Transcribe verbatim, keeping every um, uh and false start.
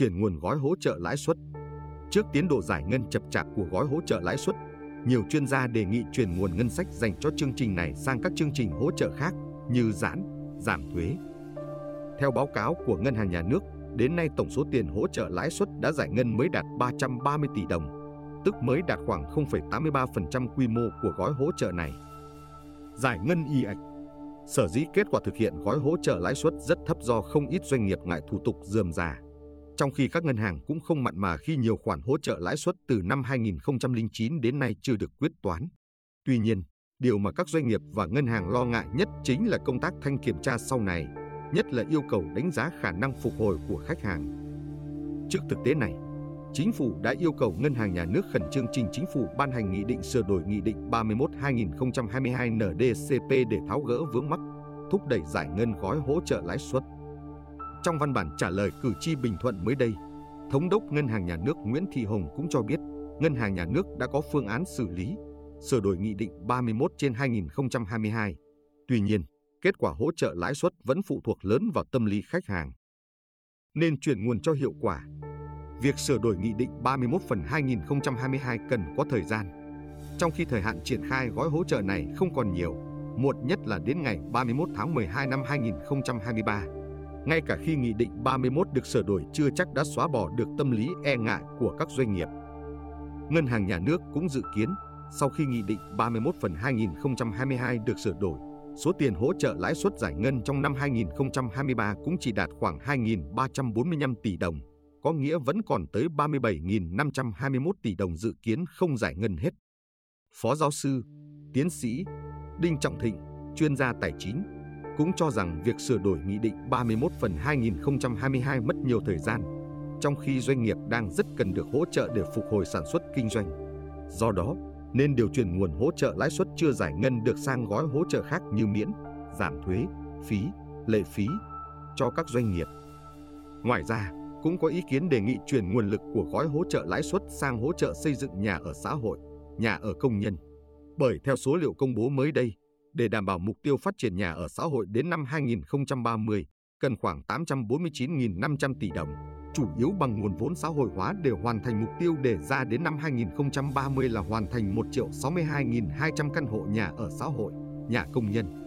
triển nguồn gói hỗ trợ lãi suất. Trước tiến độ giải ngân chậm chạp của gói hỗ trợ lãi suất, nhiều chuyên gia đề nghị chuyển nguồn ngân sách dành cho chương trình này sang các chương trình hỗ trợ khác như giãn, giảm thuế. Theo báo cáo của Ngân hàng Nhà nước, đến nay tổng số tiền hỗ trợ lãi suất đã giải ngân mới đạt ba trăm ba mươi tỷ đồng, tức mới đạt khoảng không phẩy tám mươi ba phần trăm quy mô của gói hỗ trợ này. Giải ngân y ạch. Sở dĩ kết quả thực hiện gói hỗ trợ lãi suất rất thấp do không ít doanh nghiệp ngại thủ tục rườm rà, trong khi các ngân hàng cũng không mặn mà khi nhiều khoản hỗ trợ lãi suất từ năm hai nghìn không trăm lẻ chín đến nay chưa được quyết toán. Tuy nhiên, điều mà các doanh nghiệp và ngân hàng lo ngại nhất chính là công tác thanh kiểm tra sau này, nhất là yêu cầu đánh giá khả năng phục hồi của khách hàng. Trước thực tế này, Chính phủ đã yêu cầu Ngân hàng Nhà nước khẩn trương trình Chính phủ ban hành Nghị định sửa đổi Nghị định ba mươi mốt trên hai nghìn không trăm hai mươi hai N Đ C P để tháo gỡ vướng mắc, thúc đẩy giải ngân gói hỗ trợ lãi suất. Trong văn bản trả lời cử tri Bình Thuận mới đây, Thống đốc Ngân hàng Nhà nước Nguyễn Thị Hồng cũng cho biết Ngân hàng Nhà nước đã có phương án xử lý, sửa đổi Nghị định ba mươi mốt trên hai nghìn không trăm hai mươi hai. Tuy nhiên, kết quả hỗ trợ lãi suất vẫn phụ thuộc lớn vào tâm lý khách hàng. Nên chuyển nguồn cho hiệu quả, việc sửa đổi Nghị định ba mươi mốt phần hai nghìn không trăm hai mươi hai cần có thời gian. Trong khi thời hạn triển khai gói hỗ trợ này không còn nhiều, muộn nhất là đến ngày ba mươi mốt tháng mười hai năm hai nghìn không trăm hai mươi ba. Ngay cả khi Nghị định ba mươi mốt được sửa đổi chưa chắc đã xóa bỏ được tâm lý e ngại của các doanh nghiệp. Ngân hàng Nhà nước cũng dự kiến, sau khi Nghị định ba mươi mốt phần hai nghìn không trăm hai mươi hai được sửa đổi, số tiền hỗ trợ lãi suất giải ngân trong năm hai nghìn không trăm hai mươi ba cũng chỉ đạt khoảng hai nghìn ba trăm bốn mươi lăm tỷ đồng. Có nghĩa vẫn còn tới ba mươi bảy nghìn năm trăm hai mươi mốt tỷ đồng dự kiến không giải ngân hết. Phó giáo sư, tiến sĩ Đinh Trọng Thịnh, chuyên gia tài chính, cũng cho rằng việc sửa đổi Nghị định ba mươi mốt phần hai nghìn không trăm hai mươi hai mất nhiều thời gian, trong khi doanh nghiệp đang rất cần được hỗ trợ để phục hồi sản xuất kinh doanh. Do đó, nên điều chuyển nguồn hỗ trợ lãi suất chưa giải ngân được sang gói hỗ trợ khác như miễn, giảm thuế, phí, lệ phí cho các doanh nghiệp. Ngoài ra, cũng có ý kiến đề nghị chuyển nguồn lực của gói hỗ trợ lãi suất sang hỗ trợ xây dựng nhà ở xã hội, nhà ở công nhân. Bởi theo số liệu công bố mới đây, để đảm bảo mục tiêu phát triển nhà ở xã hội đến năm hai nghìn không trăm ba mươi, cần khoảng tám trăm bốn mươi chín nghìn năm trăm tỷ đồng, chủ yếu bằng nguồn vốn xã hội hóa để hoàn thành mục tiêu đề ra đến năm hai nghìn không trăm ba mươi là hoàn thành một triệu sáu mươi hai nghìn hai trăm căn hộ nhà ở xã hội, nhà công nhân.